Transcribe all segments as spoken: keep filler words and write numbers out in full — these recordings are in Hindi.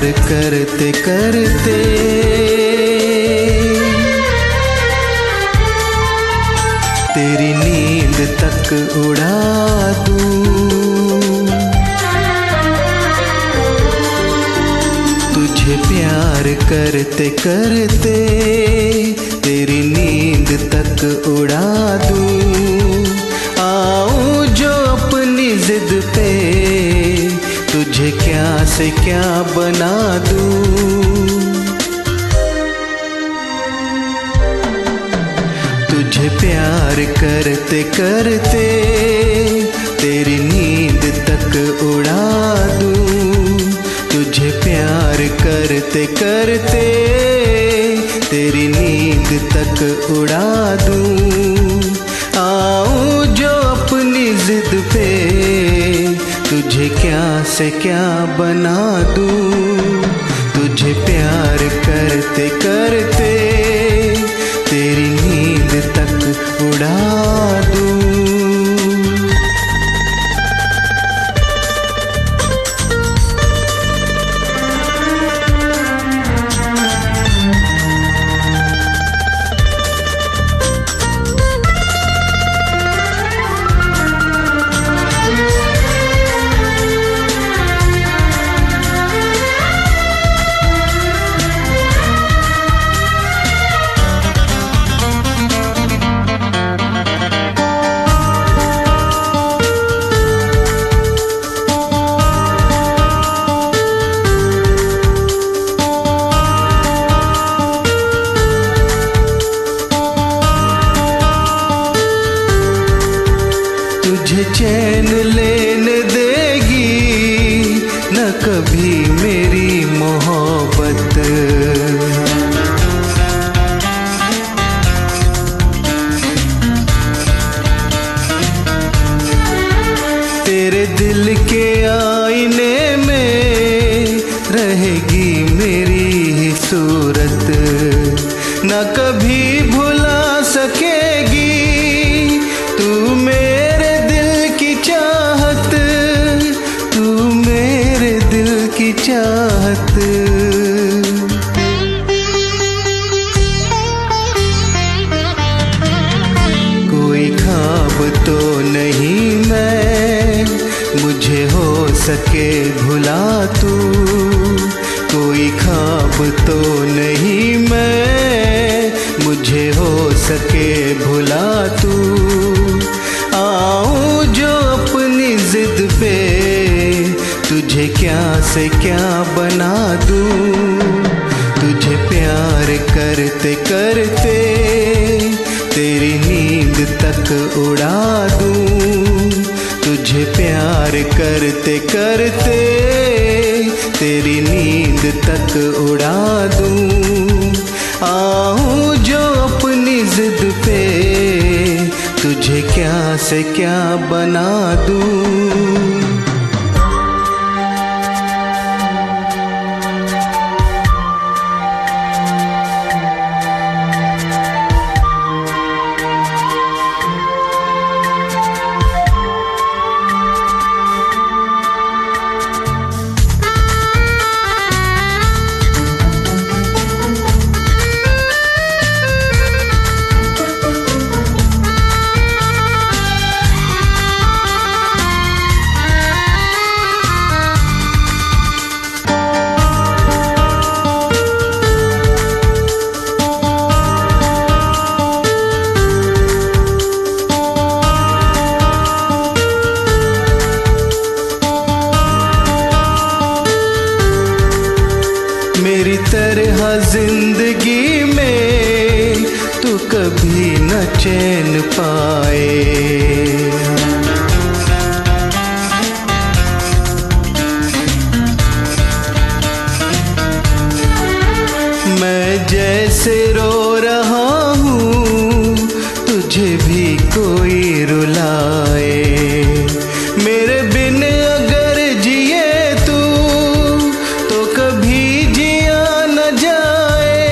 प्यार करते करते तेरी नींद तक उड़ा दूं, तुझे प्यार करते करते तेरी नींद तक उड़ा दूं। आऊं जो अपनी जिद पे तुझे क्या से क्या बना दूं, तुझे प्यार करते करते तेरी नींद तक उड़ा दूं, तुझे प्यार करते करते तेरी नींद तक उड़ा दूं। आऊं जो अपनी जिद पे तुझे क्या से क्या बना दूं, तुझे प्यार करते करते तेरी नींद तक उड़ा दूं। तुझे चैन लेने देगी न कभी मेरी मोहब्बत, तेरे दिल के आईने में रहेगी मेरी ही सूरत, न कभी भुला सकेगी तू मेरे चाहत, तू मेरे दिल की चाहत। कोई ख्वाब तो नहीं मैं, मुझे हो सके भुला तू, कोई ख्वाब तो नहीं मैं, मुझे हो सके भुला तू। आऊं जो अपनी जिद पे तुझे क्या से क्या बना दूं, तुझे प्यार करते करते तेरी नींद तक उड़ा दूं, तुझे प्यार करते करते तेरी नींद तक उड़ा दूं। आऊं जो अपनी जिद पे तुझे क्या से क्या बना दूं। मेरी तरह जिंदगी में तू कभी न चैन पाए, मैं जैसे रो रहा हूँ तुझे भी कोई रुलाए। मेरे बिन अगर जिए तू तो कभी जिया न जाए,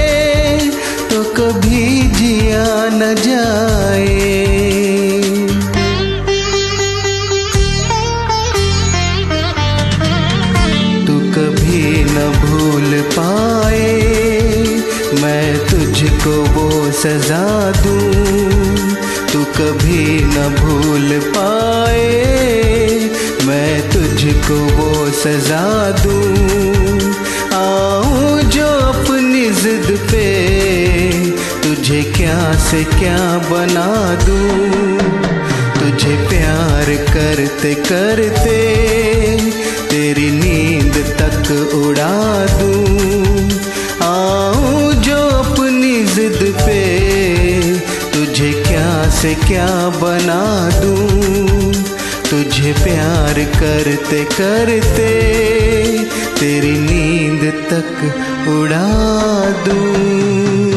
सजा दूं तू कभी न भूल पाए, मैं तुझको वो सजा दूं। आऊं जो अपनी जिद पे तुझे क्या से क्या बना दूं। तुझे प्यार करते करते तेरी नींद तक उड़ा दूं। आऊं जो अपनी जिद पे तुझे क्या से क्या बना दूं। तुझे प्यार करते करते तेरी नींद तक उड़ा दूं।